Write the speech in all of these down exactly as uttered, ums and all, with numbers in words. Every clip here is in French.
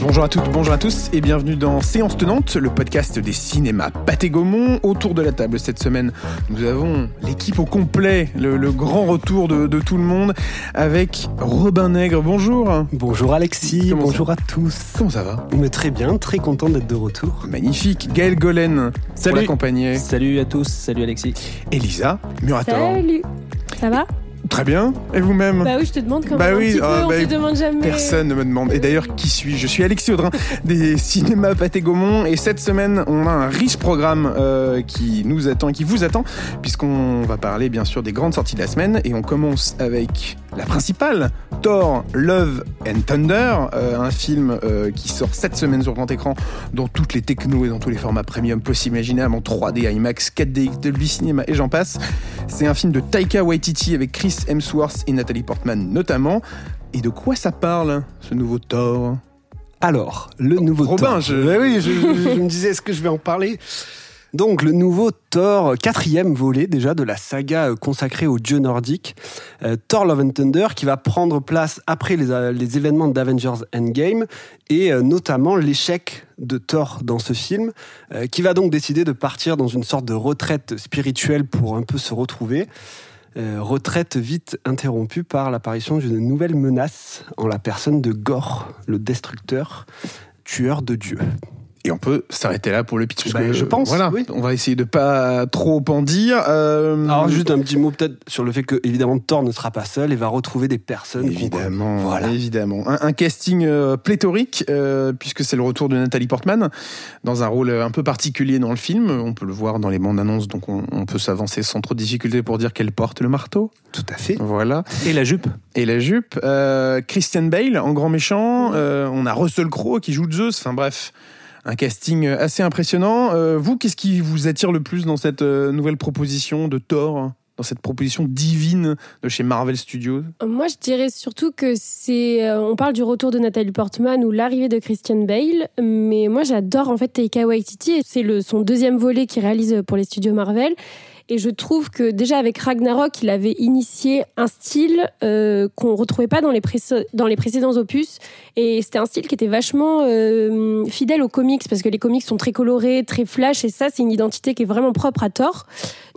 Bonjour à toutes, bonjour à tous et bienvenue dans Séance Tenante, le podcast des cinémas Pathé-Gaumont. Autour de la table cette semaine, nous avons l'équipe au complet, le, le grand retour de, de tout le monde avec Robin Nègre. Bonjour. Bonjour Alexis, Comment bonjour ça... à tous. Comment ça va ? Mais très bien, très content d'être de retour. Magnifique. Gaël Golen, pour l'accompagner. Salut à tous, salut Alexis. Elisa Murator. Salut, ça va ? Très bien. Et vous-même ? Bah oui, je te demande quand même. Bah oui, ah, peu, bah on te demande jamais. Personne ne me demande. Et d'ailleurs, qui suis-je ? Je suis Alexis Audrin des cinémas Pathé-Gaumont. Et cette semaine, on a un riche programme euh, qui nous attend et qui vous attend, puisqu'on va parler bien sûr des grandes sorties de la semaine. Et on commence avec la principale, Thor: Love and Thunder, euh, un film euh, qui sort cette semaine sur grand écran dans toutes les technos et dans tous les formats premium possibles imaginables en trois D, IMAX, quatre D X, Dolby Cinéma et j'en passe. C'est un film de Taika Waititi avec Chris Hemsworth et Nathalie Portman notamment. Et de quoi ça parle, ce nouveau Thor ? Alors, le nouveau Robin, Thor... Robin, je... Eh oui, je, je, je me disais, est-ce que je vais en parler ? Donc, le nouveau Thor, quatrième volet déjà de la saga consacrée aux dieux nordiques, euh, Thor Love and Thunder, qui va prendre place après les, les événements d'Avengers Endgame et euh, notamment l'échec de Thor dans ce film, euh, qui va donc décider de partir dans une sorte de retraite spirituelle pour un peu se retrouver. Euh, retraite vite interrompue par l'apparition d'une nouvelle menace en la personne de Gore, le destructeur, tueur de dieux. Et on peut s'arrêter là pour le pitch. Parce bah, que, je pense, voilà, oui. On va essayer de pas trop en dire. Euh... Alors juste un petit mot peut-être sur le fait que évidemment Thor ne sera pas seul et va retrouver des personnes. Évidemment, voilà. évidemment. Un, un casting euh, pléthorique euh, puisque c'est le retour de Nathalie Portman dans un rôle un peu particulier dans le film. On peut le voir dans les bandes annonces, donc on, on peut s'avancer sans trop de difficulté pour dire qu'elle porte le marteau. Tout à fait. Voilà. Et la jupe. Et la jupe. Euh, Christian Bale en grand méchant. Euh, on a Russell Crowe qui joue Zeus. Enfin bref. Un casting assez impressionnant. Euh, vous, qu'est-ce qui vous attire le plus dans cette euh, nouvelle proposition de Thor, dans cette proposition divine de chez Marvel Studios ? Moi, je dirais surtout que c'est... Euh, on parle du retour de Nathalie Portman ou l'arrivée de Christian Bale, mais moi, j'adore en fait Taika Waititi. C'est le, son deuxième volet qu'il réalise pour les studios Marvel. Et je trouve que déjà avec Ragnarok, il avait initié un style euh, qu'on ne retrouvait pas dans les, pré- dans les précédents opus. Et c'était un style qui était vachement euh, fidèle aux comics, parce que les comics sont très colorés, très flash, et ça, c'est une identité qui est vraiment propre à Thor.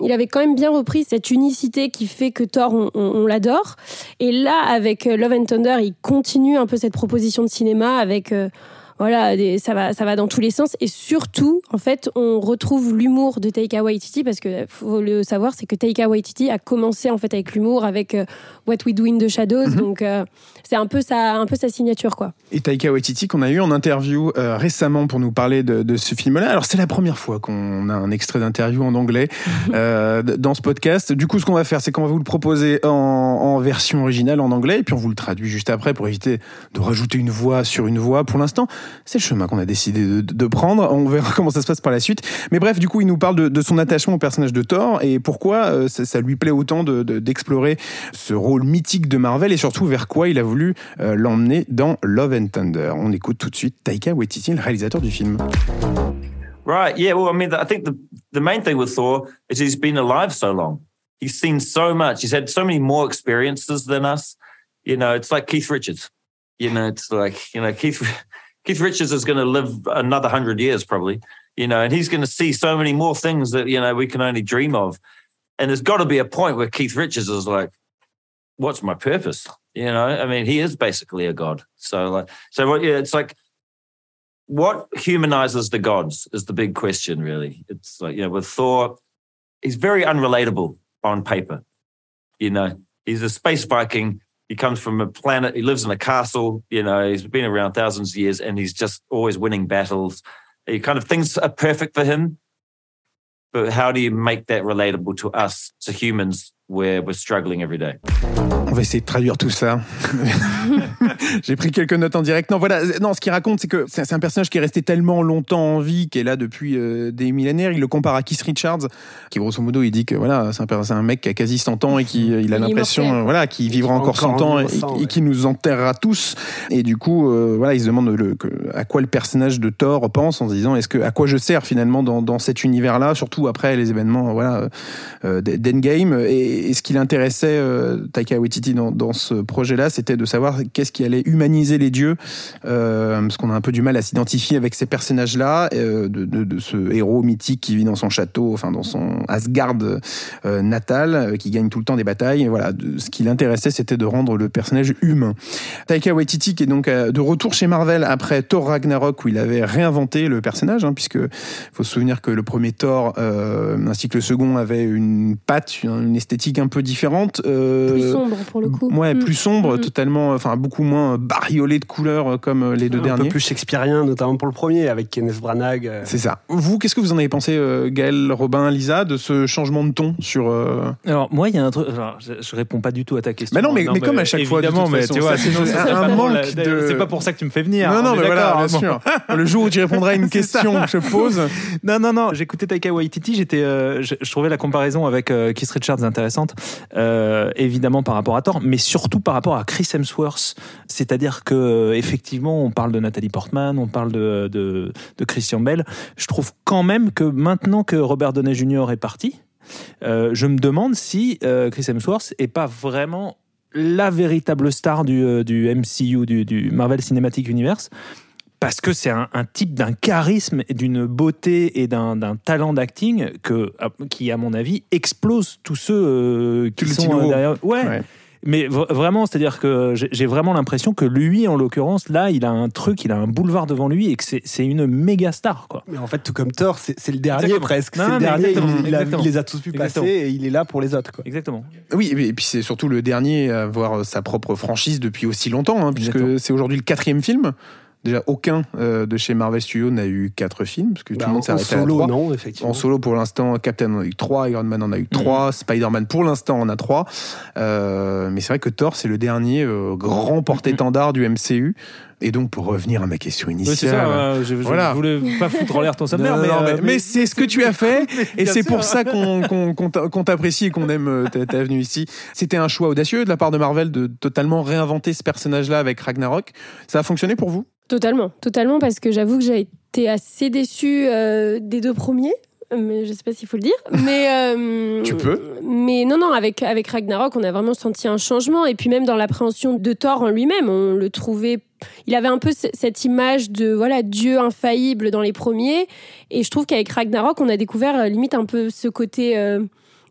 Il avait quand même bien repris cette unicité qui fait que Thor, on, on, on l'adore. Et là, avec Love and Thunder, il continue un peu cette proposition de cinéma avec... Euh, Voilà, ça va, ça va dans tous les sens. Et surtout, en fait, on retrouve l'humour de Taika Waititi, parce que faut le savoir, c'est que Taika Waititi a commencé en fait avec l'humour, avec What We Do in the Shadows. Mm-hmm. Donc, euh, c'est un peu sa, un peu sa signature, quoi. Et Taika Waititi qu'on a eu en interview euh, récemment pour nous parler de, de ce film-là. Alors, c'est la première fois qu'on a un extrait d'interview en anglais euh, dans ce podcast. Du coup, ce qu'on va faire, c'est qu'on va vous le proposer en, en version originale en anglais, et puis on vous le traduit juste après pour éviter de rajouter une voix sur une voix. Pour l'instant, c'est le chemin qu'on a décidé de, de prendre. On verra comment ça se passe par la suite. Mais bref, du coup, il nous parle de, de son attachement au personnage de Thor et pourquoi euh, ça, ça lui plaît autant de, de, d'explorer ce rôle mythique de Marvel et surtout vers quoi il a voulu euh, l'emmener dans Love and Thunder. On écoute tout de suite Taika Waititi, le réalisateur du film. Right, yeah, well, I mean, I think the, the main thing with Thor is he's been alive so long. He's seen so much. He's had so many more experiences than us. You know, it's like Keith Richards. You know, it's like, you know, Keith... Keith Richards is going to live another hundred years probably, you know, and he's going to see so many more things that, you know, we can only dream of. And there's got to be a point where Keith Richards is like, what's my purpose? You know, I mean, he is basically a god. So like, so what, yeah, it's like, what humanizes the gods is the big question, really. It's like, you know, with Thor, he's very unrelatable on paper. You know, he's a space Viking. He comes from a planet, he lives in a castle, you know, he's been around thousands of years and he's just always winning battles. He kind of, things are perfect for him, but how do you make that relatable to us, to humans, We're, we're struggling every day. On va essayer de traduire tout ça. J'ai pris quelques notes en direct. Non, voilà. Non, ce qu'il raconte, c'est que c'est un personnage qui est resté tellement longtemps en vie, qui est là depuis euh, des millénaires. Il le compare à Keith Richards, qui grosso modo, il dit que voilà, c'est un, c'est un mec qui a quasi cent ans et qui il a il l'impression, voilà, qu'il vivra encore cent ans et, et, et qui nous enterrera tous. Et du coup, euh, voilà, il se demande le, que, à quoi le personnage de Thor pense en se disant, est-ce que à quoi je sers finalement dans, dans cet univers-là, surtout après les événements, voilà, euh, d'Endgame. Et, et ce qui l'intéressait, euh, Taika Waititi dans, dans ce projet-là, c'était de savoir qu'est-ce qui allait humaniser les dieux, euh, parce qu'on a un peu du mal à s'identifier avec ces personnages-là, euh, de, de, de ce héros mythique qui vit dans son château, enfin dans son Asgard euh, natal, euh, qui gagne tout le temps des batailles. Et voilà, de, ce qui l'intéressait, c'était de rendre le personnage humain. Taika Waititi qui est donc euh, de retour chez Marvel après Thor Ragnarok, où il avait réinventé le personnage, hein, puisque faut se souvenir que le premier Thor, euh, ainsi que le second, avait une patte, une esthétique un peu différente, euh, plus sombre pour le coup. Ouais, mmh. plus sombre, mmh. totalement, enfin beaucoup moins bariolé de couleurs comme les deux un derniers. Un peu plus shakespearien, notamment pour le premier, avec Kenneth Branagh. C'est ça. Vous, qu'est-ce que vous en avez pensé, Gaël, Robin, Lisa, de ce changement de ton sur... Euh... Alors, moi, il y a un truc... Genre, je, je réponds pas du tout à ta question. Bah non, mais, non, mais, mais comme à chaque évidemment, fois, de toute façon, mais, tu vois, c'est un, un manque de... de... C'est pas pour ça que tu me fais venir. Non, hein, non, mais voilà, bien sûr. Le jour où tu répondras à une question que je pose... Non, non, non, j'écoutais Taika Waititi, j'étais, euh, je, je trouvais la comparaison avec euh, Keith Richards intéressante, euh, évidemment par rapport à Thor, mais surtout par rapport à Chris Hemsworth. C'est-à-dire que effectivement, on parle de Nathalie Portman, on parle de, de, de Christian Bale. Je trouve quand même que maintenant que Robert Downey junior est parti, euh, je me demande si euh, Chris Hemsworth n'est pas vraiment la véritable star du, du M C U, du, du Marvel Cinematic Universe. Parce que c'est un, un type d'un charisme, d'une beauté et d'un, d'un talent d'acting que, qui, à mon avis, explose tous ceux euh, qui sont euh, derrière. Ouais. ouais. Mais v- vraiment, c'est-à-dire que j'ai vraiment l'impression que lui, en l'occurrence, là, il a un truc, il a un boulevard devant lui et que c'est, c'est une méga star, quoi. Mais en fait, tout comme Thor, c'est, c'est le dernier exactement. presque. Non, c'est le dernier, il, il, a, il les a tous pu passer et il est là pour les autres, quoi. Exactement. Oui, et puis c'est surtout le dernier à avoir sa propre franchise depuis aussi longtemps, hein, puisque exactement. c'est aujourd'hui le quatrième film. Déjà, aucun euh, de chez Marvel Studios n'a eu quatre films, parce que bah, tout le monde s'est arrêté à trois. En solo, non, effectivement. En solo, pour l'instant, Captain en a eu trois, Iron Man en a eu trois, mmh. Spider-Man, pour l'instant, en a trois. Euh, mais c'est vrai que Thor, c'est le dernier euh, grand porte-étendard mmh. du M C U. Et donc, pour revenir à ma question initiale... Oui, ça, euh, je, je voilà. voulais pas foutre en l'air ton sommaire, mais, euh, mais, mais... Mais c'est ce que tu as fait, et c'est sûr. pour ça qu'on, qu'on, qu'on t'apprécie et qu'on aime ta, ta venue ici. C'était un choix audacieux de la part de Marvel de totalement réinventer ce personnage-là avec Ragnarok. Ça a fonctionné pour vous ? Totalement, totalement, parce que j'avoue que j'ai été assez déçue euh, des deux premiers. Mais je sais pas s'il faut le dire. Mais euh, tu peux. Mais non, non, avec avec Ragnarok, on a vraiment senti un changement. Et puis même dans l'appréhension de Thor en lui-même, on le trouvait. Il avait un peu c- cette image de voilà Dieu infaillible dans les premiers. Et je trouve qu'avec Ragnarok, on a découvert euh, limite un peu ce côté euh,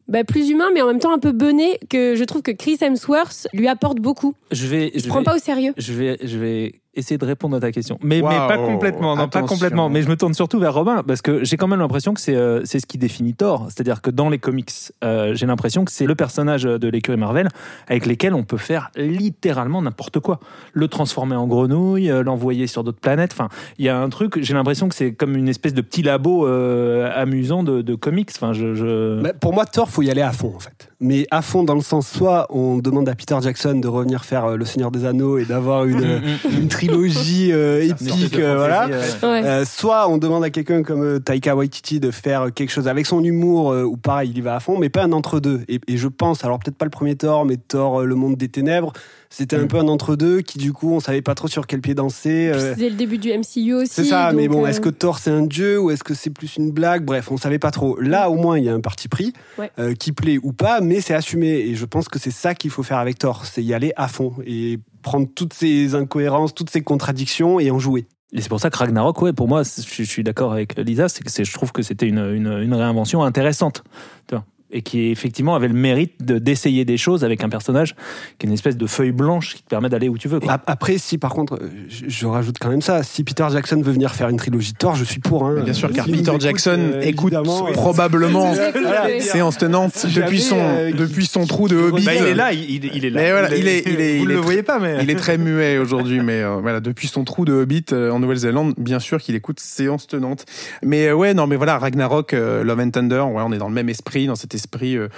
bah, plus humain, mais en même temps un peu bené, que je trouve que Chris Hemsworth lui apporte beaucoup. Je vais. Je, je prends vais, pas au sérieux. Je vais. Je vais. Essayer de répondre à ta question, mais, wow, mais pas complètement, non, pas complètement. Mais je me tourne surtout vers Robin parce que j'ai quand même l'impression que c'est euh, c'est ce qui définit Thor, c'est-à-dire que dans les comics, euh, j'ai l'impression que c'est le personnage de l'écurie Marvel avec lesquels on peut faire littéralement n'importe quoi, le transformer en grenouille, euh, l'envoyer sur d'autres planètes. Enfin, il y a un truc. J'ai l'impression que c'est comme une espèce de petit labo euh, amusant de, de comics. Enfin, je. je... Bah, pour moi, Thor, faut y aller à fond en fait. Mais à fond dans le sens soit on demande à Peter Jackson de revenir faire euh, Le Seigneur des Anneaux et d'avoir une, euh, une tri- trilogie euh, épique, euh, voilà. Ouais. Euh, soit on demande à quelqu'un comme euh, Taika Waititi de faire quelque chose avec son humour, euh, ou pareil, il y va à fond, mais pas un entre-deux. Et, et je pense, alors peut-être pas le premier Thor, mais Thor, euh, le monde des ténèbres, c'était un peu un entre-deux qui, du coup, on savait pas trop sur quel pied danser. Euh... C'était le début du M C U aussi. C'est ça, mais bon, euh... est-ce que Thor, c'est un dieu ou est-ce que c'est plus une blague ? Bref, on savait pas trop. Là, au moins, il y a un parti pris, ouais. euh, qui plaît ou pas, mais c'est assumé. Et je pense que c'est ça qu'il faut faire avec Thor, c'est y aller à fond et prendre toutes ces incohérences, toutes ces contradictions et en jouer. Et c'est pour ça que Ragnarok, ouais, pour moi, je suis d'accord avec Lisa, c'est que c'est, je trouve que c'était une, une, une réinvention intéressante. Tu vois ? Et qui effectivement avait le mérite de, d'essayer des choses avec un personnage qui est une espèce de feuille blanche qui te permet d'aller où tu veux, quoi. Après, si par contre, je, je rajoute quand même ça, si Peter Jackson veut venir faire une trilogie de Thor, je suis pour. Hein. Bien sûr, car si Peter Jackson euh, écoute euh, probablement voilà, Séance Tenante depuis son, euh, depuis son trou de Hobbit. Bah, il est là, il, il est là. Voilà, il est, il est, vous ne le voyez pas, mais... Il est très muet aujourd'hui, mais euh, voilà, depuis son trou de Hobbit euh, en Nouvelle-Zélande, bien sûr qu'il écoute Séance Tenante. Mais euh, ouais, non, mais voilà, Ragnarok, euh, Love and Thunder, ouais, on est dans le même esprit, dans cette esprit esprit euh,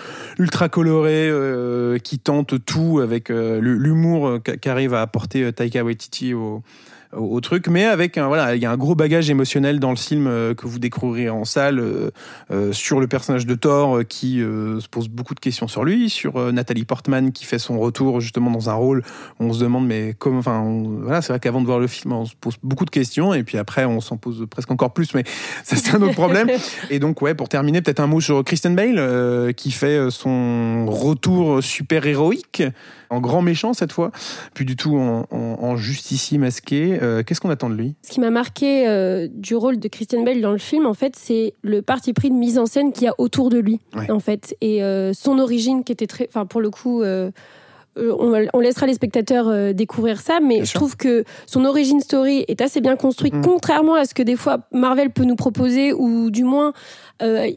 ultra coloré euh, qui tente tout avec euh, l'humour qu'arrive à apporter Taika Waititi au, au, au truc, mais avec un, voilà, il y a un gros bagage émotionnel dans le film euh, que vous découvrirez en salle euh, euh, sur le personnage de Thor euh, qui euh, se pose beaucoup de questions sur lui, sur euh, Nathalie Portman qui fait son retour justement dans un rôle où on se demande mais comment, enfin voilà, c'est vrai qu'avant de voir le film on se pose beaucoup de questions et puis après on s'en pose presque encore plus, mais ça c'est un autre problème. Et donc ouais, pour terminer peut-être un mot sur Christian Bale euh, qui fait son retour super héroïque en grand méchant cette fois, plus du tout en, en, en justicier masqué. Euh, qu'est-ce qu'on attend de lui ? Ce qui m'a marqué euh, du rôle de Christian Bale dans le film, en fait, c'est le parti pris de mise en scène qu'il y a autour de lui, ouais. en fait, et euh, son origine qui était très, enfin pour le coup. Euh, On, on laissera les spectateurs découvrir ça, mais bien je sûr. trouve que son origin story est assez bien construite, mmh. contrairement à ce que des fois Marvel peut nous proposer, ou du moins euh,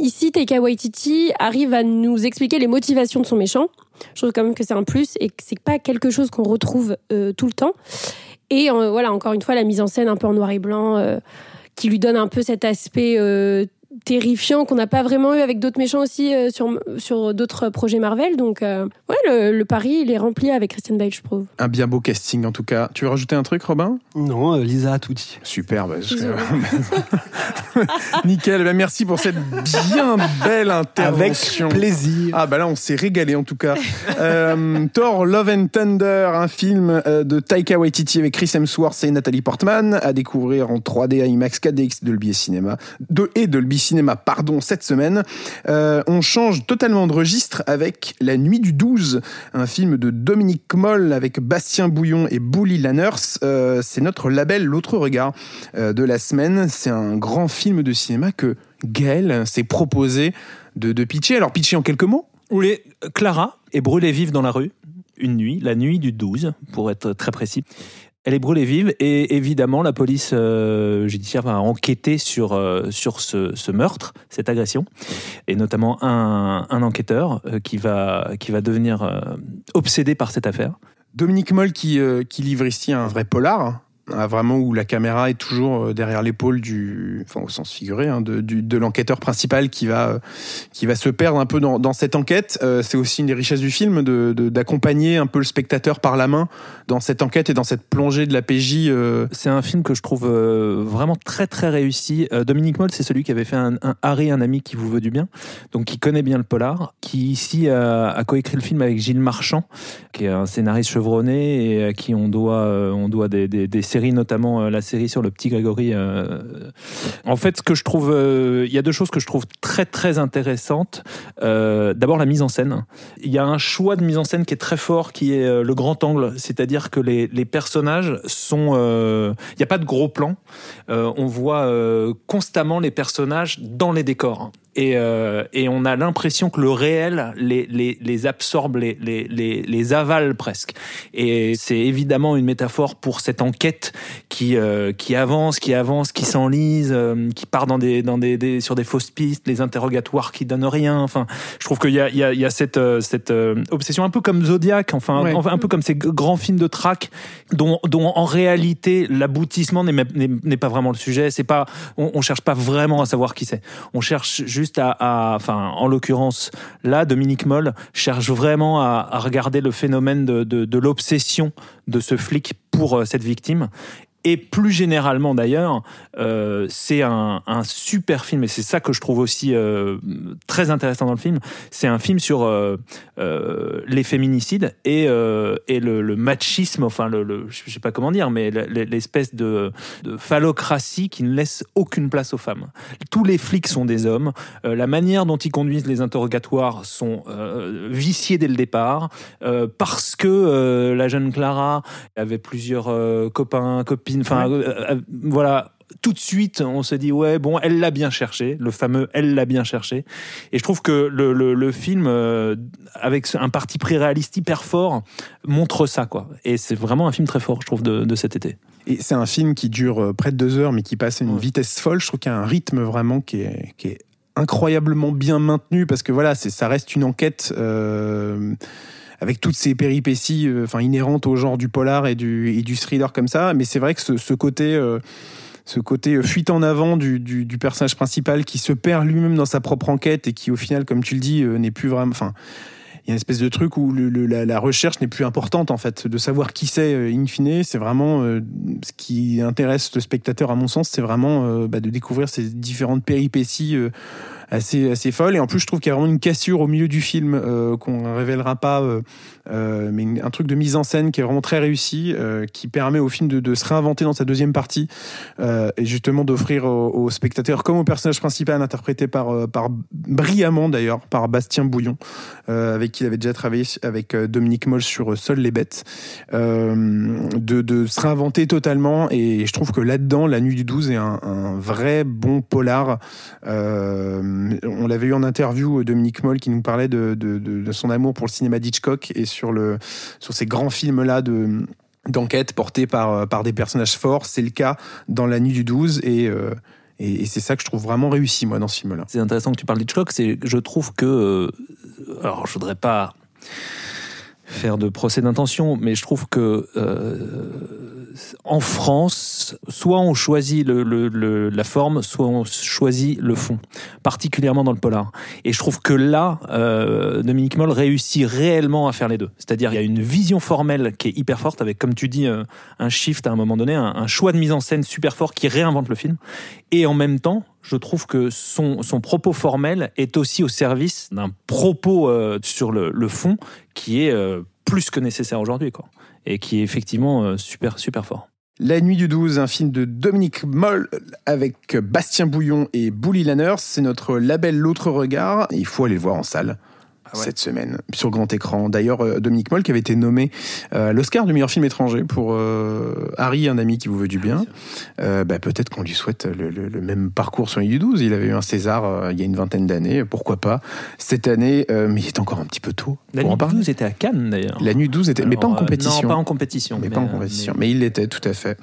ici Taika Waititi arrive à nous expliquer les motivations de son méchant. Je trouve quand même que c'est un plus et que c'est pas quelque chose qu'on retrouve euh, tout le temps. Et euh, voilà, encore une fois, la mise en scène un peu en noir et blanc euh, qui lui donne un peu cet aspect euh, terrifiant qu'on n'a pas vraiment eu avec d'autres méchants aussi euh, sur, sur d'autres projets Marvel, donc euh, ouais, le, le pari il est rempli avec Christian Bale, je trouve. Un bien beau casting en tout cas. Tu veux rajouter un truc, Robin ? Non, euh, Lisa Tutti. Super, bah, je... nickel, bah, merci pour cette bien belle intervention. Avec plaisir. Ah bah là on s'est régalé en tout cas. euh, Thor Love and Thunder, un film de Taika Waititi avec Chris Hemsworth et Nathalie Portman, à découvrir en trois D, IMAX, quatre D X, Dolby Cinéma de, et Dolby Cinéma, pardon, cette semaine. Euh, on change totalement de registre avec La nuit du douze, un film de Dominik Moll avec Bastien Bouillon et Bouli Lanners. Euh, c'est notre label L'autre regard euh, de la semaine. C'est un grand film de cinéma que Gaël s'est proposé de, de pitcher. Alors, pitcher en quelques mots ? Oulé, Clara est brûlée vive dans la rue, une nuit, la nuit du douze, pour être très précis. Elle est brûlée vive et évidemment la police euh, judiciaire va enquêter sur, euh, sur ce, ce meurtre, cette agression, et notamment un, un enquêteur euh, qui, va, qui va devenir euh, obsédé par cette affaire. Dominik Moll qui, euh, qui livre ici un vrai polar, hein, vraiment où la caméra est toujours derrière l'épaule du, enfin au sens figuré, hein, de, du, de l'enquêteur principal qui va, euh, qui va se perdre un peu dans, dans cette enquête. Euh, c'est aussi une des richesses du film de, de, d'accompagner un peu le spectateur par la main dans cette enquête et dans cette plongée de la P J. Euh. C'est un film que je trouve euh, vraiment très très réussi. Euh, Dominik Moll, c'est celui qui avait fait un, un Harry, un ami qui vous veut du bien, donc qui connaît bien le polar, qui ici a, a coécrit le film avec Gilles Marchand, qui est un scénariste chevronné et à qui on doit, euh, on doit des, des, des notamment euh, la série sur le petit Grégory. Euh... En fait, ce que je trouve, il euh, y a deux choses que je trouve très très intéressantes. Euh, d'abord, la mise en scène. Il y a un choix de mise en scène qui est très fort, qui est euh, le grand angle, c'est-à-dire que les, les personnages sont, il euh, n'y a pas de gros plans. Euh, on voit euh, constamment les personnages dans les décors. Et, euh, et on a l'impression que le réel les, les, les absorbe, les, les, les, les avale presque. Et c'est évidemment une métaphore pour cette enquête qui, euh, qui avance, qui avance, qui s'enlise, euh, qui part dans des, dans des, des, sur des fausses pistes, les interrogatoires qui donnent rien. Enfin, je trouve qu'il y a, il y a, il y a cette, euh, cette euh, obsession un peu comme Zodiac, enfin, ouais. un, un peu comme ces grands films de traque dont, dont en réalité l'aboutissement n'est, n'est, n'est pas vraiment le sujet. C'est pas, on, on cherche pas vraiment à savoir qui c'est. On cherche juste À, à, enfin, en l'occurrence, là, Dominik Moll cherche vraiment à, à regarder le phénomène de, de, de l'obsession de ce flic pour euh, cette victime. Et plus généralement, d'ailleurs, euh, c'est un, un super film. Et c'est ça que je trouve aussi euh, très intéressant dans le film. C'est un film sur euh, euh, les féminicides et, euh, et le, le machisme, enfin, le, le, je ne sais pas comment dire, mais l'espèce de, de phallocratie qui ne laisse aucune place aux femmes. Tous les flics sont des hommes. Euh, la manière dont ils conduisent les interrogatoires sont euh, viciés dès le départ. Euh, parce que euh, la jeune Clara avait plusieurs euh, copains, copines, enfin, ouais. euh, euh, voilà, tout de suite, on se dit, ouais, bon, elle l'a bien cherché, le fameux « elle l'a bien cherché ». Et je trouve que le, le, le film, euh, avec un parti pris réaliste hyper fort, montre ça, quoi. Et c'est vraiment un film très fort, je trouve, de, de cet été. Et c'est un film qui dure près de deux heures, mais qui passe à une ouais. vitesse folle. Je trouve qu'il y a un rythme vraiment qui est... qui est incroyablement bien maintenu, parce que voilà, c'est, ça reste une enquête euh, avec toutes ces péripéties euh, enfin, inhérentes au genre du polar et du, et du thriller comme ça, mais c'est vrai que ce, ce côté... Euh ce côté fuite en avant du, du, du personnage principal qui se perd lui-même dans sa propre enquête et qui, au final, comme tu le dis, euh, n'est plus vraiment... Enfin, il y a une espèce de truc où le, le, la, la recherche n'est plus importante, en fait. De savoir qui c'est, euh, in fine, c'est vraiment... Euh, ce qui intéresse le spectateur, à mon sens, c'est vraiment euh, bah, de découvrir ces différentes péripéties... Euh, assez assez folle. Et en plus je trouve qu'il y a vraiment une cassure au milieu du film euh, qu'on révélera pas euh, euh, mais une, un truc de mise en scène qui est vraiment très réussi, euh, qui permet au film de, de se réinventer dans sa deuxième partie euh, et justement d'offrir aux, aux spectateurs comme au personnage principal interprété par, par brillamment d'ailleurs par Bastien Bouillon, euh, avec qui il avait déjà travaillé avec Dominik Moll sur Seules les bêtes, euh, de, de se réinventer totalement. Et je trouve que là-dedans La nuit du douze est un, un vrai bon polar. euh, On l'avait eu en interview, Dominik Moll, qui nous parlait de, de, de, de son amour pour le cinéma d'Hitchcock et sur, le, sur ces grands films-là de, d'enquête portés par, par des personnages forts. C'est le cas dans La nuit du douze et... Euh Et c'est ça que je trouve vraiment réussi, moi, dans ce film-là. C'est intéressant que tu parles d'Hitchcock. C'est, je trouve que... Alors, je voudrais pas faire de procès d'intention, mais je trouve que... Euh, en France, soit on choisit le, le, le, la forme, soit on choisit le fond, particulièrement dans le polar. Et je trouve que là, euh, Dominik Moll réussit réellement à faire les deux. C'est-à-dire il y a une vision formelle qui est hyper forte, avec, comme tu dis, euh, un shift à un moment donné, un, un choix de mise en scène super fort qui réinvente le film. Et en même temps, je trouve que son, son propos formel est aussi au service d'un propos euh, sur le, le fond qui est euh, plus que nécessaire aujourd'hui, quoi. Et qui est effectivement super, super fort. La nuit du douze, un film de Dominik Moll avec Bastien Bouillon et Bouli Lanners. C'est notre label L'Autre Regard. Il faut aller le voir en salle. Ah ouais. Cette semaine, sur grand écran. D'ailleurs, Dominik Moll qui avait été nommé euh, l'Oscar du meilleur film étranger pour euh, Harry, un ami qui vous veut du bien. Euh, bah, peut-être qu'on lui souhaite le, le, le même parcours sur l'U douze. Il avait eu un César euh, il y a une vingtaine d'années. Pourquoi pas cette année, euh, mais il est encore un petit peu tôt. La nuit douze était à Cannes, d'ailleurs. La nuit douze était... Alors, mais pas en compétition. Euh, non, pas en compétition. Mais, mais pas en compétition. Mais... mais il l'était, tout à fait.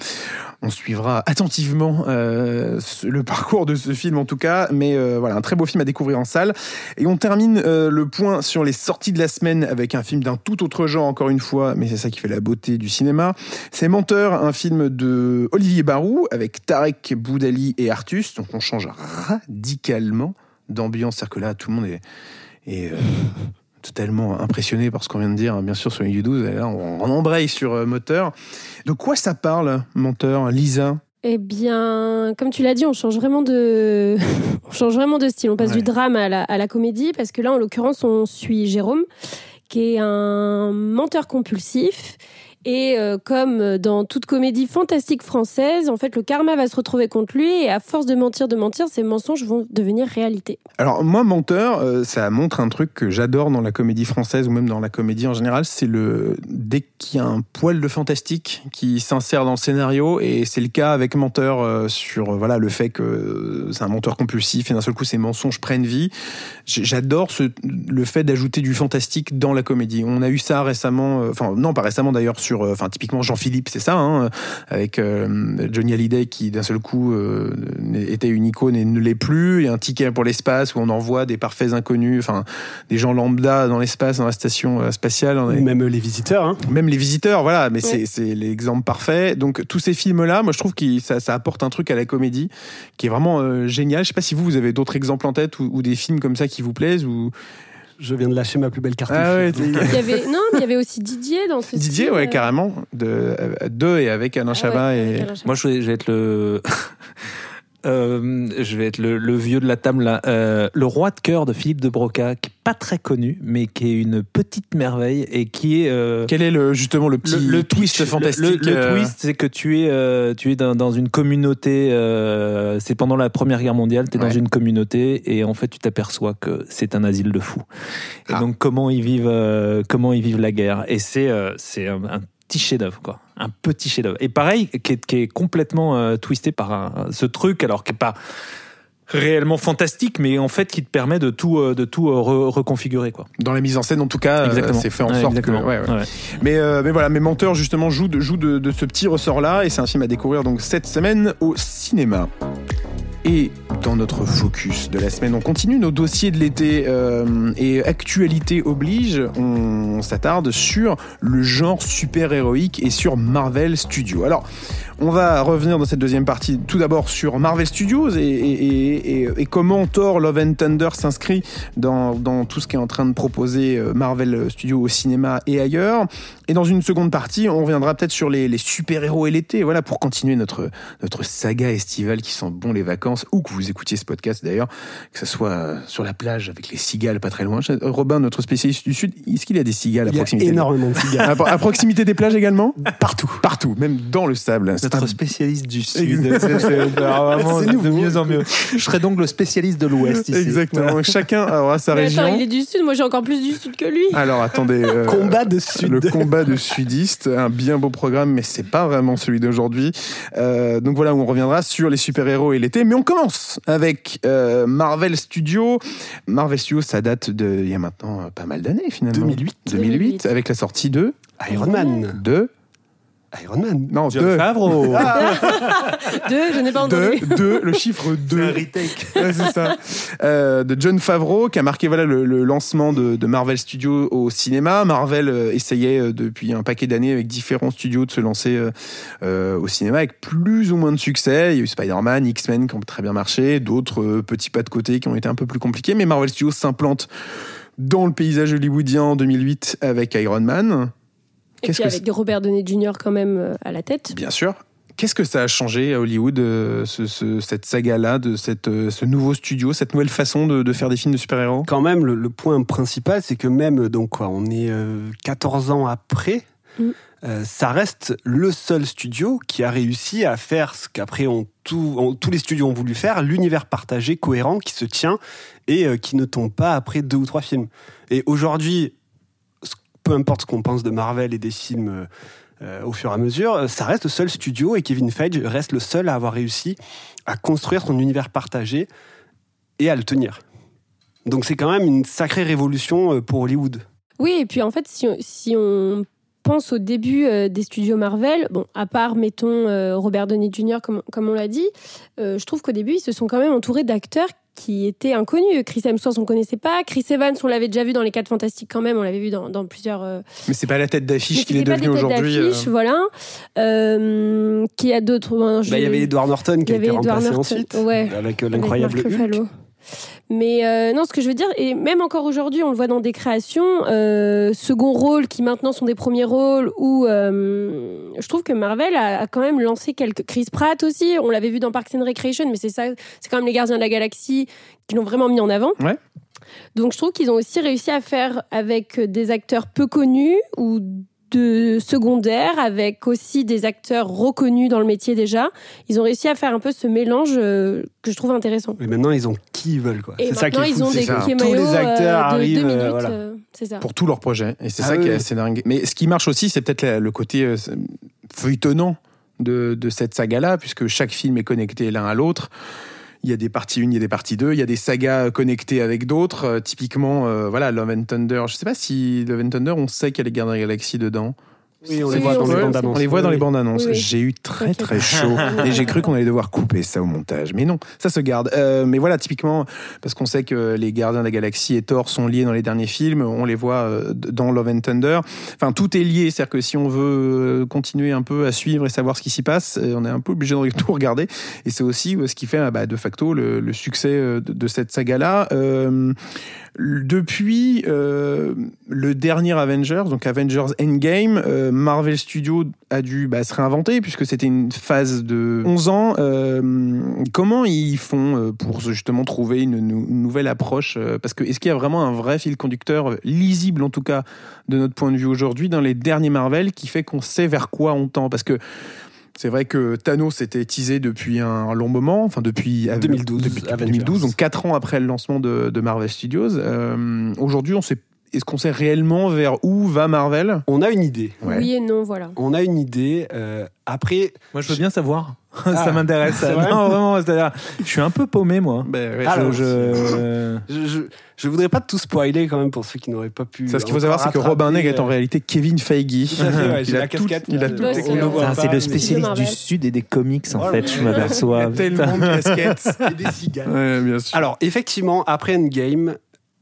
On suivra attentivement euh, le parcours de ce film, en tout cas. Mais euh, voilà, un très beau film à découvrir en salle. Et on termine euh, le point sur les sorties de la semaine avec un film d'un tout autre genre, encore une fois, mais c'est ça qui fait la beauté du cinéma. C'est Menteur, un film de Olivier Baroux avec Tarek Boudali et Artus. Donc on change radicalement d'ambiance, c'est-à-dire que là tout le monde est, est euh, totalement impressionné par ce qu'on vient de dire, bien sûr, sur les douze, et là on, on embraye sur euh, Menteur. De quoi ça parle, Menteur, Lisa ? Eh bien, comme tu l'as dit, on change vraiment de, on change vraiment de style. On passe ouais. du drame à la, à la comédie, parce que là, en l'occurrence, on suit Jérôme, qui est un menteur compulsif. Et euh, comme dans toute comédie fantastique française, en fait, le karma va se retrouver contre lui. Et à force de mentir, de mentir, ces mensonges vont devenir réalité. Alors moi, Menteur, euh, ça montre un truc que j'adore dans la comédie française, ou même dans la comédie en général, c'est le... dès qu'il y a un poil de fantastique qui s'insère dans le scénario. Et c'est le cas avec Menteur, euh, sur euh, voilà, le fait que c'est un menteur compulsif et d'un seul coup, ces mensonges prennent vie. J'adore ce... le fait d'ajouter du fantastique dans la comédie. On a eu ça récemment, enfin euh, non, pas récemment d'ailleurs, sur... Enfin, typiquement Jean-Philippe, c'est ça, hein, avec euh, Johnny Hallyday qui d'un seul coup euh, était une icône et ne l'est plus. Il y a Un ticket pour l'espace où on envoie des parfaits inconnus, enfin des gens lambda dans l'espace, dans la station euh, spatiale. Ou même les visiteurs. Hein. Même les visiteurs, voilà. Mais ouais. c'est, c'est l'exemple parfait. Donc tous ces films-là, moi je trouve que ça, ça apporte un truc à la comédie qui est vraiment euh, génial. Je sais pas si vous vous avez d'autres exemples en tête ou, ou des films comme ça qui vous plaisent ou. Je viens de lâcher ma plus belle carte. Ah ouais, il y avait, non, mais il y avait aussi Didier dans ce Didier, style. Ouais, carrément. De, de et avec Alain ah Chabat. Ouais, et... avec Alain Chabat. Moi, je vais, je vais être le... Euh, je vais être le, le vieux de la table là. Euh, le Roi de cœur de Philippe de Broca, qui est pas très connu, mais qui est une petite merveille et qui est. Euh, Quel est le justement le petit le, le twist pitch, fantastique. Le, le, euh... le twist, c'est que tu es euh, tu es dans, dans une communauté. Euh, c'est pendant la Première Guerre mondiale. T'es ouais. dans une communauté et en fait tu t'aperçois que c'est un asile de fous. Ah. Et donc comment ils vivent euh, comment ils vivent la guerre. Et c'est euh, c'est un, un petit chef-d'œuvre, quoi. Un petit chef-d'œuvre. Et pareil, qui est, qui est complètement euh, twisté par un, ce truc, alors qui n'est pas réellement fantastique, mais en fait qui te permet de tout, euh, de tout euh, re- reconfigurer, quoi. Dans la mise en scène, en tout cas, euh, c'est fait en ouais, sorte exactement. que. Ouais, ouais. Ouais. Mais, euh, mais voilà, mes Menteurs justement jouent de, jouent de, de ce petit ressort-là, et c'est un film à découvrir donc cette semaine au cinéma. Et dans notre focus de la semaine, on continue nos dossiers de l'été euh, et actualité oblige, on, on s'attarde sur le genre super-héroïque et sur Marvel Studios. Alors, on va revenir dans cette deuxième partie tout d'abord sur Marvel Studios et, et, et, et comment Thor, Love and Thunder s'inscrit dans, dans tout ce qu'est en train de proposer Marvel Studios au cinéma et ailleurs. Et dans une seconde partie, on reviendra peut-être sur les, les super-héros et l'été, voilà, pour continuer notre, notre saga estivale qui sent bon les vacances. Ou que vous écoutiez ce podcast d'ailleurs, que ce soit sur la plage avec les cigales pas très loin. Robin, notre spécialiste du Sud, est-ce qu'il y a des cigales à proximité ? Il y a énormément de cigales. À proximité des plages également ? Partout. Partout, même dans le sable. Notre un... spécialiste du Sud. c'est, c'est, vraiment, c'est de mieux en mieux. Je serai donc le spécialiste de l'Ouest ici. Exactement. Voilà. Chacun aura sa mais région. Attends, il est du Sud, moi j'ai encore plus du Sud que lui. Alors attendez. Euh, combat de Sud. Le combat de Sudistes, un bien beau programme, mais c'est pas vraiment celui d'aujourd'hui. Euh, donc voilà, où on reviendra sur les super-héros et l'été, mais on commence avec euh, Marvel Studios. Marvel Studios, ça date de il y a maintenant pas mal d'années finalement. deux mille huit avec la sortie de Iron Man. De Iron Man. Non, John deux. Favreau. Ah. deux, je n'ai pas entendu. Deux, deux, le chiffre deux. C'est un retake. Ouais, c'est ça. Euh, de John Favreau, qui a marqué voilà, le, le lancement de, de Marvel Studios au cinéma. Marvel euh, essayait euh, depuis un paquet d'années avec différents studios de se lancer euh, euh, au cinéma avec plus ou moins de succès. Il y a eu Spider-Man, X-Men qui ont très bien marché, d'autres euh, petits pas de côté qui ont été un peu plus compliqués. Mais Marvel Studios s'implante dans le paysage hollywoodien en deux mille huit avec Iron Man. Et Qu'est-ce puis avec c'est... Robert Downey junior quand même à la tête. Bien sûr. Qu'est-ce que ça a changé à Hollywood, euh, ce, ce, cette saga-là, de cette, euh, ce nouveau studio, cette nouvelle façon de, de faire des films de super-héros ? Quand même, le, le point principal, c'est que même, donc, quoi, on est euh, quatorze ans après, mm. euh, ça reste le seul studio qui a réussi à faire ce qu'après on, tout, on, tous les studios ont voulu faire, l'univers partagé, cohérent, qui se tient et euh, qui ne tombe pas après deux ou trois films. Et aujourd'hui, peu importe ce qu'on pense de Marvel et des films euh, au fur et à mesure, ça reste le seul studio et Kevin Feige reste le seul à avoir réussi à construire son univers partagé et à le tenir. Donc c'est quand même une sacrée révolution pour Hollywood. Oui, et puis en fait, si on, si on pense au début euh, des studios Marvel, bon, à part, mettons, euh, Robert Downey junior, comme, comme on l'a dit, euh, je trouve qu'au début, ils se sont quand même entourés d'acteurs qui était inconnu. Chris Hemsworth, on ne connaissait pas. Chris Evans, on l'avait déjà vu dans les quatre Fantastiques quand même. On l'avait vu dans, dans plusieurs... Euh... Mais ce n'est pas la tête d'affiche qu'il est devenu aujourd'hui. Euh... Voilà. Euh, qui y a d'autres... Ben, bah, il y avait Edward Norton qui a été remplacé Norton. ensuite. Ouais. Avec euh, l'incroyable avec Hulk. Hulk. Mais euh, non, ce que je veux dire, et même encore aujourd'hui, on le voit dans des créations, euh, second rôle qui maintenant sont des premiers rôles, où euh, je trouve que Marvel a, a quand même lancé quelques... Chris Pratt aussi, on l'avait vu dans Parks and Recreation, mais c'est ça, c'est quand même les Gardiens de la Galaxie qui l'ont vraiment mis en avant. Ouais. Donc je trouve qu'ils ont aussi réussi à faire avec des acteurs peu connus ou de secondaires, avec aussi des acteurs reconnus dans le métier déjà. Ils ont réussi à faire un peu ce mélange euh, que je trouve intéressant. Et maintenant, ils ont qui ils veulent, quoi. Et c'est ça qui est fou. Ils ont c'est des ça. Tous les acteurs euh, arrivent deux minutes, euh, voilà. euh, c'est ça. Pour tous leurs projets. Et c'est ah, ça oui. qui est assez dingue. Mais ce qui marche aussi, c'est peut-être la, le côté euh, feuilletonnant de, de cette saga-là, puisque chaque film est connecté l'un à l'autre. Il y a des parties un, il y a des parties deux, il y a des sagas connectées avec d'autres. Euh, typiquement, euh, voilà, Love and Thunder. Je ne sais pas si Love and Thunder, on sait qu'il y a les Gardiens de la Galaxie dedans. Oui, on les voit dans les bandes annonces. On les voit dans les bandes annonces. J'ai eu très très chaud et j'ai cru qu'on allait devoir couper ça au montage. Mais non, ça se garde. Euh, mais voilà, typiquement, parce qu'on sait que les Gardiens de la Galaxie et Thor sont liés dans les derniers films, on les voit dans Love and Thunder. Enfin, tout est lié, c'est-à-dire que si on veut continuer un peu à suivre et savoir ce qui s'y passe, on est un peu obligé de tout regarder. Et c'est aussi ce qui fait, bah, de facto, le, le succès de cette saga-là. Euh, depuis euh, le dernier Avengers, donc Avengers Endgame, euh, Marvel Studios a dû bah, se réinventer puisque c'était une phase de onze ans. Euh, comment ils font pour justement trouver une, une nouvelle approche ? Parce que est-ce qu'il y a vraiment un vrai fil conducteur lisible, en tout cas de notre point de vue aujourd'hui, dans les derniers Marvel qui fait qu'on sait vers quoi on tend ? Parce que c'est vrai que Thanos était teasé depuis un long moment, enfin depuis deux mille douze, depuis deux mille douze, donc quatre ans après le lancement de, de Marvel Studios. Euh, aujourd'hui, on sait Est-ce qu'on sait réellement vers où va Marvel ? On a une idée. Ouais. Oui et non, voilà. On a une idée. Euh, après... Moi, je veux bien savoir. Ah, ça m'intéresse. Ça. Vrai non, vraiment, c'est-à-dire, je suis un peu paumé, moi. Ben, ouais, Alors, je, je... je, je... Je voudrais pas tout spoiler quand même pour ceux qui n'auraient pas pu. Ça, ce qu'il faut savoir, c'est que Robin Nègre est en réalité Kevin Feige. Tout à fait, ouais, il a la casquette. Tout, il a tout. Enfin, c'est le spécialiste du sud et des comics en oh, fait. Je m'aperçois. Tellement de casquettes et des cigales. Ouais, bien sûr. Alors effectivement, après Endgame,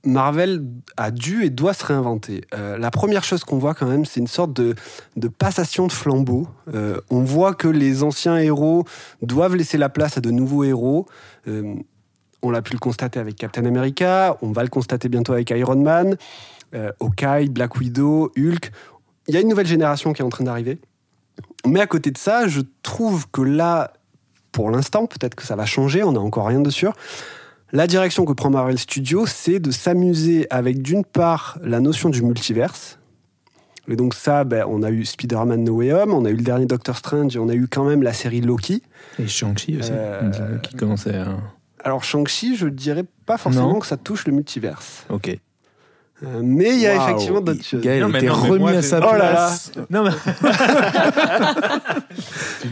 Marvel a dû et doit se réinventer. Euh, la première chose qu'on voit quand même, c'est une sorte de, de passation de flambeau. Euh, on voit que les anciens héros doivent laisser la place à de nouveaux héros. Euh, On l'a pu le constater avec Captain America, on va le constater bientôt avec Iron Man, euh, Hawkeye, Black Widow, Hulk. Il y a une nouvelle génération qui est en train d'arriver. Mais à côté de ça, je trouve que là, pour l'instant, peut-être que ça va changer, on n'a encore rien de sûr. La direction que prend Marvel Studios, c'est de s'amuser avec, d'une part, la notion du multiverse. Et donc ça, ben, on a eu Spider-Man No Way Home, on a eu le dernier Doctor Strange, et on a eu quand même la série Loki. Et Shang-Chi aussi, euh, qui commençait à... Alors, Shang-Chi, je dirais pas forcément non. que ça touche le multiverse. Ok. Euh, mais il y a wow. effectivement d'autres choses. Gaël était remis moi, à sa oh place. Oh là là. Non, mais...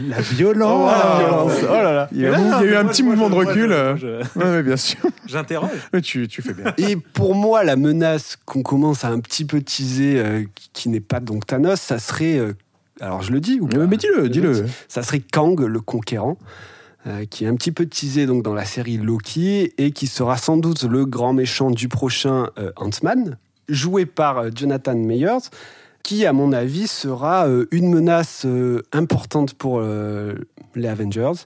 La violence. Oh, la violence. Oh là là. Il y a, là, eu, là, il y a eu un moi, petit moi, mouvement moi, de recul. Moi, je... Oui, ouais, bien sûr. J'interroge. Mais tu, tu fais bien. Et pour moi, la menace qu'on commence à un petit peu teaser, euh, qui n'est pas donc Thanos, ça serait... Euh, alors, je le dis ou pas ? Mais dis-le, dis-le. Ça serait Kang, le conquérant. Euh, qui est un petit peu teasé donc, dans la série Loki et qui sera sans doute le grand méchant du prochain euh, Ant-Man, joué par euh, Jonathan Meyers, qui, à mon avis, sera euh, une menace euh, importante pour euh, les Avengers.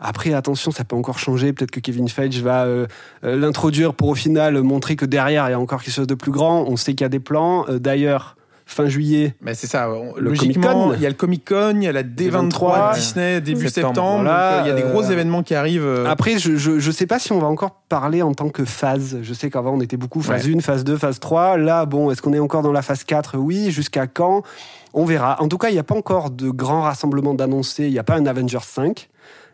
Après, attention, ça peut encore changer. Peut-être que Kevin Feige va euh, l'introduire pour, au final, montrer que derrière, il y a encore quelque chose de plus grand. On sait qu'il y a des plans. Euh, d'ailleurs... Fin juillet. Mais c'est ça. On, le Comic-Con, il y a le Comic-Con, il y a la D vingt-trois, Disney début septembre. septembre voilà, donc, euh, il y a des gros euh... événements qui arrivent. Euh... Après, je, je je sais pas si on va encore parler en tant que phase. Je sais qu'avant on était beaucoup phase ouais. un, phase deux, phase trois. Là, bon, est-ce qu'on est encore dans la phase quatre ? Oui, jusqu'à quand ? On verra. En tout cas, il y a pas encore de grand rassemblement d'annoncés. Il y a pas un Avengers cinq.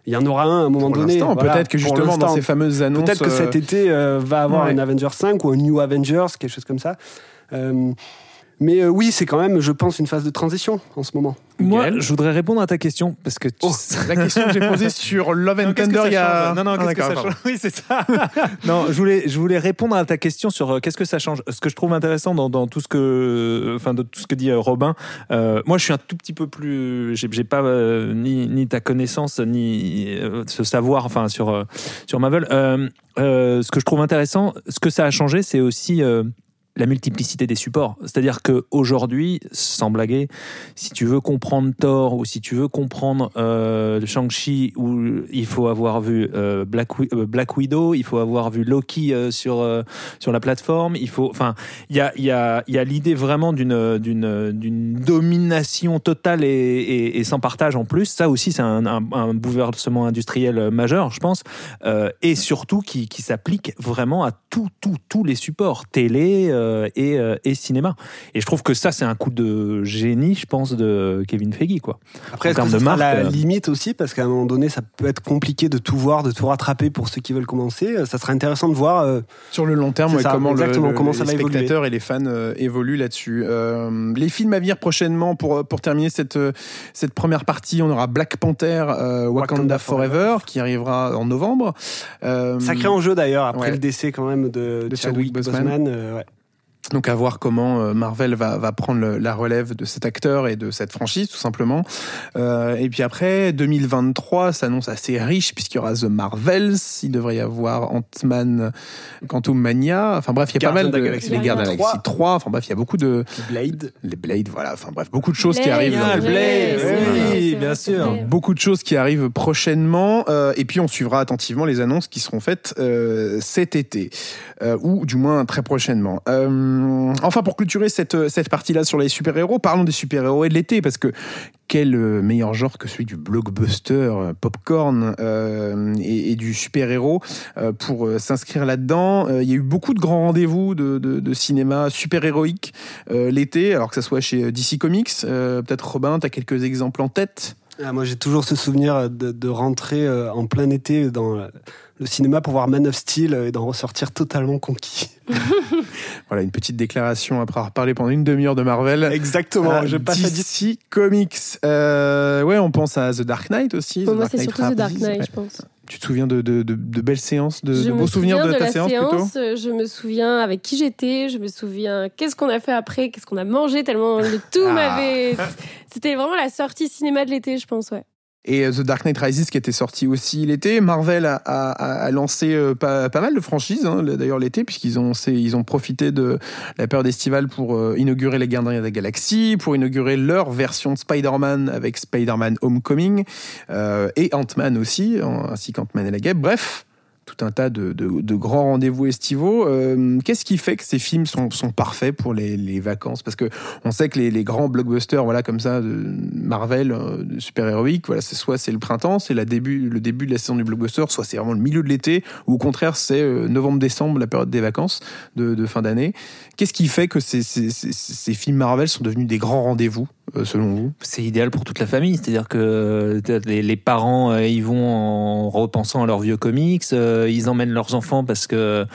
Il y en aura un à un moment pour donné. Voilà, peut-être que justement dans ces fameuses annonces, peut-être que cet été euh, va avoir ouais. un Avengers cinq ou un New Avengers, quelque chose comme ça. Euh, Mais euh, oui, c'est quand même, je pense, une phase de transition en ce moment. Moi, Gaël, je voudrais répondre à ta question parce que tu... oh, la question que j'ai posée sur Love and Thunder, il y a non non qu'est-ce que ça change Oui, c'est ça. non, je voulais je voulais répondre à ta question sur euh, qu'est-ce que ça change. Ce que je trouve intéressant dans, dans tout ce que enfin de tout ce que dit euh, Robin, euh, moi je suis un tout petit peu plus j'ai, j'ai pas euh, ni ni ta connaissance ni euh, ce savoir enfin sur euh, sur Marvel. Euh, euh, ce que je trouve intéressant, ce que ça a changé, c'est aussi euh, la multiplicité des supports. C'est-à-dire qu'aujourd'hui, sans blaguer, si tu veux comprendre Thor ou si tu veux comprendre euh, Shang-Chi, où il faut avoir vu euh, Black, euh, Black Widow, il faut avoir vu Loki euh, sur, euh, sur la plateforme, il faut... Enfin, il y a, y a, y a l'idée vraiment d'une, d'une, d'une domination totale et, et, et sans partage en plus. Ça aussi, c'est un, un, un bouleversement industriel majeur, je pense, euh, et surtout qui, qui s'applique vraiment à tout, tout, tous les supports. Télé... Euh, Et, et cinéma. Et je trouve que ça, c'est un coup de génie, je pense, de Kevin Feige, quoi. Après, en termes de marque, la limite aussi, parce qu'à un moment donné, ça peut être compliqué de tout voir, de tout rattraper pour ceux qui veulent commencer. Ça sera intéressant de voir euh, sur le long terme ouais, ça, comment, le, le, comment ça les spectateurs évoluer. Et les fans euh, évoluent là-dessus. Euh, les films à venir prochainement, pour, pour terminer cette, cette première partie, on aura Black Panther, euh, Wakanda, Wakanda Forever, Forever, qui arrivera en novembre. Euh, Sacré enjeu d'ailleurs, après ouais. le décès quand même de, de Chadwick Boseman. Euh, ouais. Donc à voir comment Marvel va, va prendre le, la relève de cet acteur et de cette franchise, tout simplement. Euh, et puis après, deux mille vingt-trois s'annonce assez riche, puisqu'il y aura The Marvels, il devrait y avoir Ant-Man, Quantum Mania, enfin bref, il y a Garden pas mal de... Galaxy. Les Gardiens de la Galaxie trois, enfin bref, il y a beaucoup de... Blade. Les Blade, voilà, enfin bref, beaucoup de choses Blade, qui arrivent. Hein, Blade, oui, oui, bien sûr. Beaucoup de choses qui arrivent prochainement, euh, et puis on suivra attentivement les annonces qui seront faites euh, cet été, euh, ou du moins très prochainement. Euh, Enfin, pour clôturer cette, cette partie-là sur les super-héros, parlons des super-héros et de l'été, parce que quel meilleur genre que celui du blockbuster popcorn euh, et, et du super-héros euh, pour s'inscrire là-dedans. Il euh, y a eu beaucoup de grands rendez-vous de, de, de cinéma super-héroïque euh, l'été, alors que ça soit chez D C Comics. Euh, peut-être Robin, tu as quelques exemples en tête ? Ah, moi, j'ai toujours ce souvenir de, de rentrer en plein été dans le cinéma pour voir Man of Steel et d'en ressortir totalement conquis. Voilà, une petite déclaration après avoir parlé pendant une demi-heure de Marvel. Exactement, euh, je passe à D C Comics. Euh, ouais, on pense à The Dark Knight aussi. Bon, moi, Dark c'est Knight surtout Ravis, The Dark Knight, ouais. je pense. Tu te souviens de, de, de, de belles séances, de, de beaux souvenirs de, de ta séance, séance plutôt ? Je me souviens avec qui j'étais, je me souviens qu'est-ce qu'on a fait après, qu'est-ce qu'on a mangé, tellement le tout ah. m'avait... C'était vraiment la sortie cinéma de l'été, je pense, ouais. Et The Dark Knight Rises qui était sorti aussi l'été. Marvel a, a, a lancé pas, pas mal de franchises, hein, d'ailleurs l'été, puisqu'ils ont, c'est, ils ont profité de la période estivale pour euh, inaugurer les Gardiens de la Galaxie, pour inaugurer leur version de Spider-Man avec Spider-Man Homecoming, euh, et Ant-Man aussi, ainsi qu'Ant-Man et la Guêpe. Bref, tout un tas de, de, de grands rendez-vous estivaux. Euh, qu'est-ce qui fait que ces films sont, sont parfaits pour les, les vacances ? Parce qu'on sait que les, les grands blockbusters, voilà, comme ça, de Marvel, de super-héroïque, voilà, c'est, soit c'est le printemps, c'est la début, le début de la saison du blockbuster, soit c'est vraiment le milieu de l'été, ou au contraire, c'est novembre-décembre, la période des vacances de, de fin d'année. Qu'est-ce qui fait que ces, ces, ces, ces films Marvel sont devenus des grands rendez-vous ? Selon vous, c'est idéal pour toute la famille, c'est-à-dire que les parents ils vont en repensant à leurs vieux comics, ils emmènent leurs enfants parce que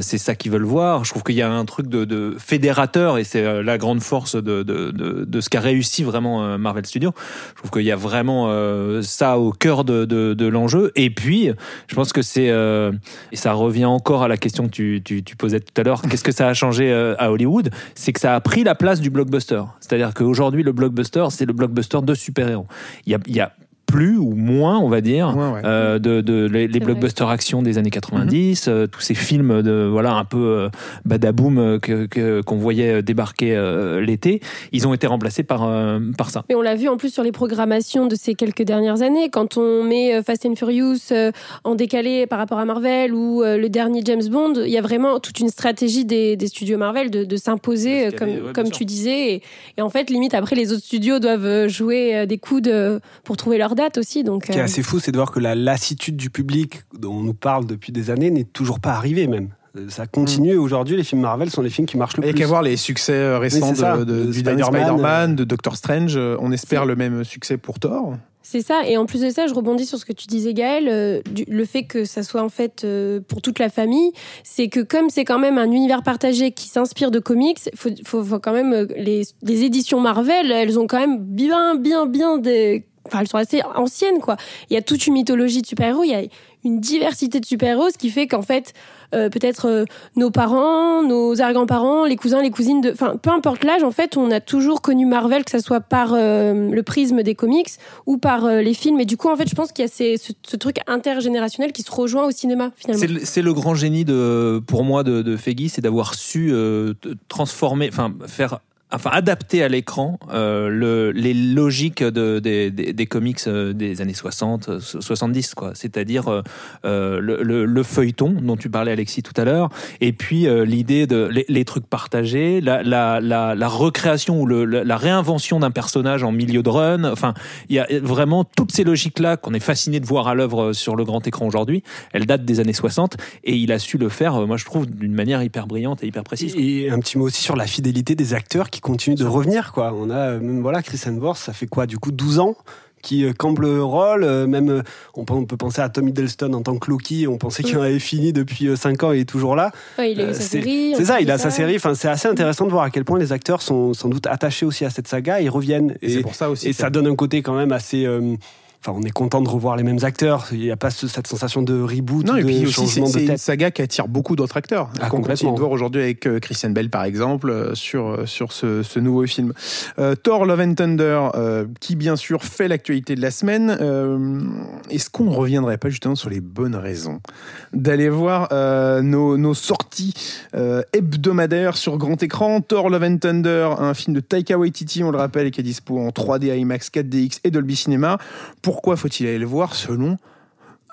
c'est ça qu'ils veulent voir. Je trouve qu'il y a un truc de, de fédérateur et c'est la grande force de, de, de, de ce qu'a réussi vraiment Marvel Studios. Je trouve qu'il y a vraiment ça au cœur de, de, de l'enjeu. Et puis, je pense que c'est et ça revient encore à la question que tu, tu, tu posais tout à l'heure. Qu'est-ce que ça a changé à Hollywood ? C'est que ça a pris la place du blockbuster. C'est-à-dire qu'aujourd'hui le blockbuster, c'est le blockbuster de super-héros. Il y a, il y a plus ou moins, on va dire, ouais, ouais. Euh, de, de les, les blockbusters action des années quatre-vingt-dix, mm-hmm. euh, tous ces films de voilà un peu euh, badaboum euh, que, que qu'on voyait débarquer euh, l'été, ils ont été remplacés par euh, par ça. Mais on l'a vu en plus sur les programmations de ces quelques dernières années, quand on met Fast and Furious euh, en décalé par rapport à Marvel ou euh, le dernier James Bond, il y a vraiment toute une stratégie des, des studios Marvel de, de s'imposer euh, comme avait, ouais, comme tu disais, et, et en fait limite après les autres studios doivent jouer des coudes pour trouver leur date aussi, donc, ce qui est assez fou, c'est de voir que la lassitude du public dont on nous parle depuis des années n'est toujours pas arrivée même. Ça continue. Mmh. Aujourd'hui, les films Marvel sont les films qui marchent le et plus. Et qu'à voir les succès récents de, de, de Spider-Man, Spider-Man, de Doctor Strange, on espère c'est... le même succès pour Thor. C'est ça, et en plus de ça, je rebondis sur ce que tu disais Gaël, euh, du, le fait que ça soit en fait euh, pour toute la famille, c'est que comme c'est quand même un univers partagé qui s'inspire de comics, faut, faut, faut quand même, les, les éditions Marvel, elles ont quand même bien, bien, bien des... Enfin, elles sont assez anciennes, quoi. Il y a toute une mythologie de super-héros, il y a une diversité de super-héros, ce qui fait qu'en fait, euh, peut-être euh, nos parents, nos arrière-grands-parents, les cousins, les cousines, de... enfin, peu importe l'âge, en fait, on a toujours connu Marvel, que ça soit par euh, le prisme des comics ou par euh, les films. Et du coup, en fait, je pense qu'il y a ces, ce, ce truc intergénérationnel qui se rejoint au cinéma, finalement. C'est le, c'est le grand génie, de, pour moi, de, de Feige, c'est d'avoir su euh, transformer, enfin, faire... Enfin, adapter à l'écran euh, le, les logiques de, des, des, des comics des années soixante, soixante-dix, quoi. C'est-à-dire euh, le, le, le feuilleton dont tu parlais, Alexis, tout à l'heure, et puis euh, l'idée de les, les trucs partagés, la, la, la, la recréation ou le, la, la réinvention d'un personnage en milieu de run. Enfin, il y a vraiment toutes ces logiques-là qu'on est fasciné de voir à l'œuvre sur le grand écran aujourd'hui. Elles datent des années soixante et il a su le faire, moi je trouve, d'une manière hyper brillante et hyper précise. Et, et un petit mot aussi sur la fidélité des acteurs qui continue de revenir, quoi. On a même, voilà, Chris Hemsworth, ça fait quoi, du coup, douze ans qui camble le rôle, même on peut, on peut penser à Tom Hiddleston en tant que Loki, on pensait qu'il en avait fini depuis cinq ans et il est toujours là. Ouais, il a eu euh, sa c'est, série. C'est ça, il a ça. sa série, enfin, c'est assez intéressant de voir à quel point les acteurs sont sans doute attachés aussi à cette saga, ils reviennent. Et, et c'est pour ça aussi. Et ça donne un côté quand même assez... Euh, Enfin, on est content de revoir les mêmes acteurs. Il n'y a pas cette sensation de reboot, non, de et puis aussi, changement c'est, de tête. C'est une saga qui attire beaucoup d'autres acteurs. Ah, qu'on continue de voir aujourd'hui avec Christian Bale, par exemple, sur, sur ce, ce nouveau film. Euh, Thor Love and Thunder, euh, qui bien sûr fait l'actualité de la semaine. Euh, est-ce qu'on ne reviendrait pas justement sur les bonnes raisons d'aller voir euh, nos, nos sorties euh, hebdomadaires sur grand écran ? Thor Love and Thunder, un film de Taika Waititi, on le rappelle, qui est dispo en trois D, IMAX, quatre D X et Dolby Cinema. Pour Pourquoi faut-il aller le voir selon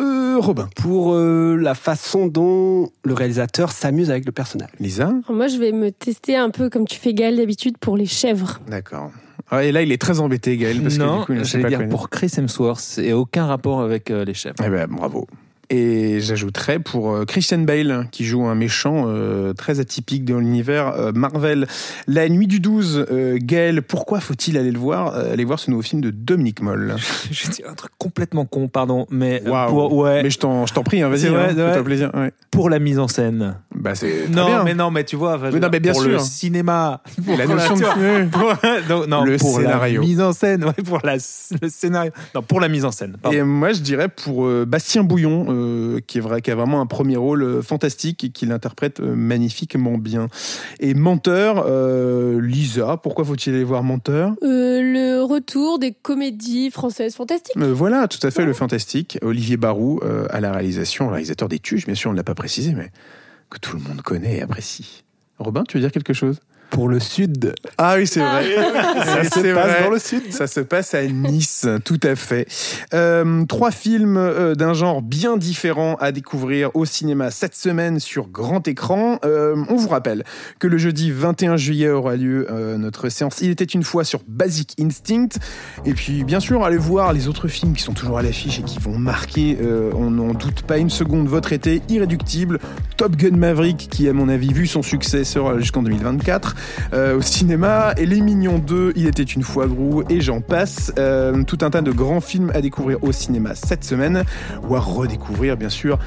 euh, Robin ? Pour euh, la façon dont le réalisateur s'amuse avec le personnage. Lisa ? Moi, je vais me tester un peu comme tu fais Gaël d'habitude pour les chèvres. D'accord. Ah, et là, il est très embêté, Gaël. Parce non, que, du coup, il j'allais pas dire connaître. Pour Chris Hemsworth, et aucun rapport avec euh, les chèvres. Eh ben, bravo. Et j'ajouterais pour Christian Bale, qui joue un méchant euh, très atypique dans l'univers euh, Marvel. La nuit du douze, euh, Gaël, pourquoi faut-il aller le voir, euh, aller voir ce nouveau film de Dominik Moll? J'ai dit un truc complètement con, pardon, mais wow. pour, ouais. Mais je t'en, je t'en prie, hein, vas-y, hein, fais-toi plaisir. Ouais. Pour la mise en scène. Bah c'est non, très bien. mais non, mais tu vois, enfin, mais non, mais bien pour sûr. le cinéma, pour la notion de pour, non, non, le pour scénario, la mise en scène, ouais, pour la, le scénario, non, pour la mise en scène. Pardon. Et moi, je dirais pour euh, Bastien Bouillon. Euh, Qui, est vrai, qui a vraiment un premier rôle fantastique et qui l'interprète magnifiquement bien. Et Menteur, euh, Lisa, pourquoi faut-il aller voir Menteur ? euh, Le retour des comédies françaises fantastiques. Euh, voilà, tout à fait, ouais. Le fantastique. Olivier Baroux euh, à la réalisation, réalisateur des Tuches, bien sûr, on ne l'a pas précisé, mais que tout le monde connaît et apprécie. Robin, tu veux dire quelque chose ? Pour le Sud. Ah oui, c'est vrai. Ça se c'est passe vrai. dans le Sud. Ça se passe à Nice, tout à fait. Euh, trois films euh, d'un genre bien différent à découvrir au cinéma cette semaine sur grand écran. Euh, on vous rappelle que le jeudi vingt et un juillet aura lieu euh, notre séance Il était une fois sur Basic Instinct. Et puis, bien sûr, allez voir les autres films qui sont toujours à l'affiche et qui vont marquer, euh, on n'en doute pas une seconde, votre été. Irréductible, Top Gun Maverick, qui, à mon avis, vu son succès, sera jusqu'en deux mille vingt-quatre. Euh, au cinéma, et Les Mignons deux, Il était une fois Gru, et j'en passe. Euh, tout un tas de grands films à découvrir au cinéma cette semaine, ou à redécouvrir, bien sûr,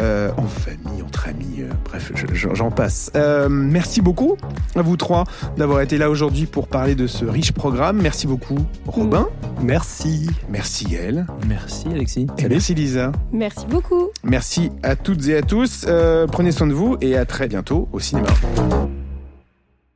euh, en famille, entre amis, euh, bref, je, je, j'en passe. Euh, merci beaucoup à vous trois d'avoir été là aujourd'hui pour parler de ce riche programme. Merci beaucoup, Robin. Merci. Merci, Gaël. Merci, Alexis. Et merci, Lisa. Merci beaucoup. Merci à toutes et à tous. Euh, prenez soin de vous, et à très bientôt au cinéma.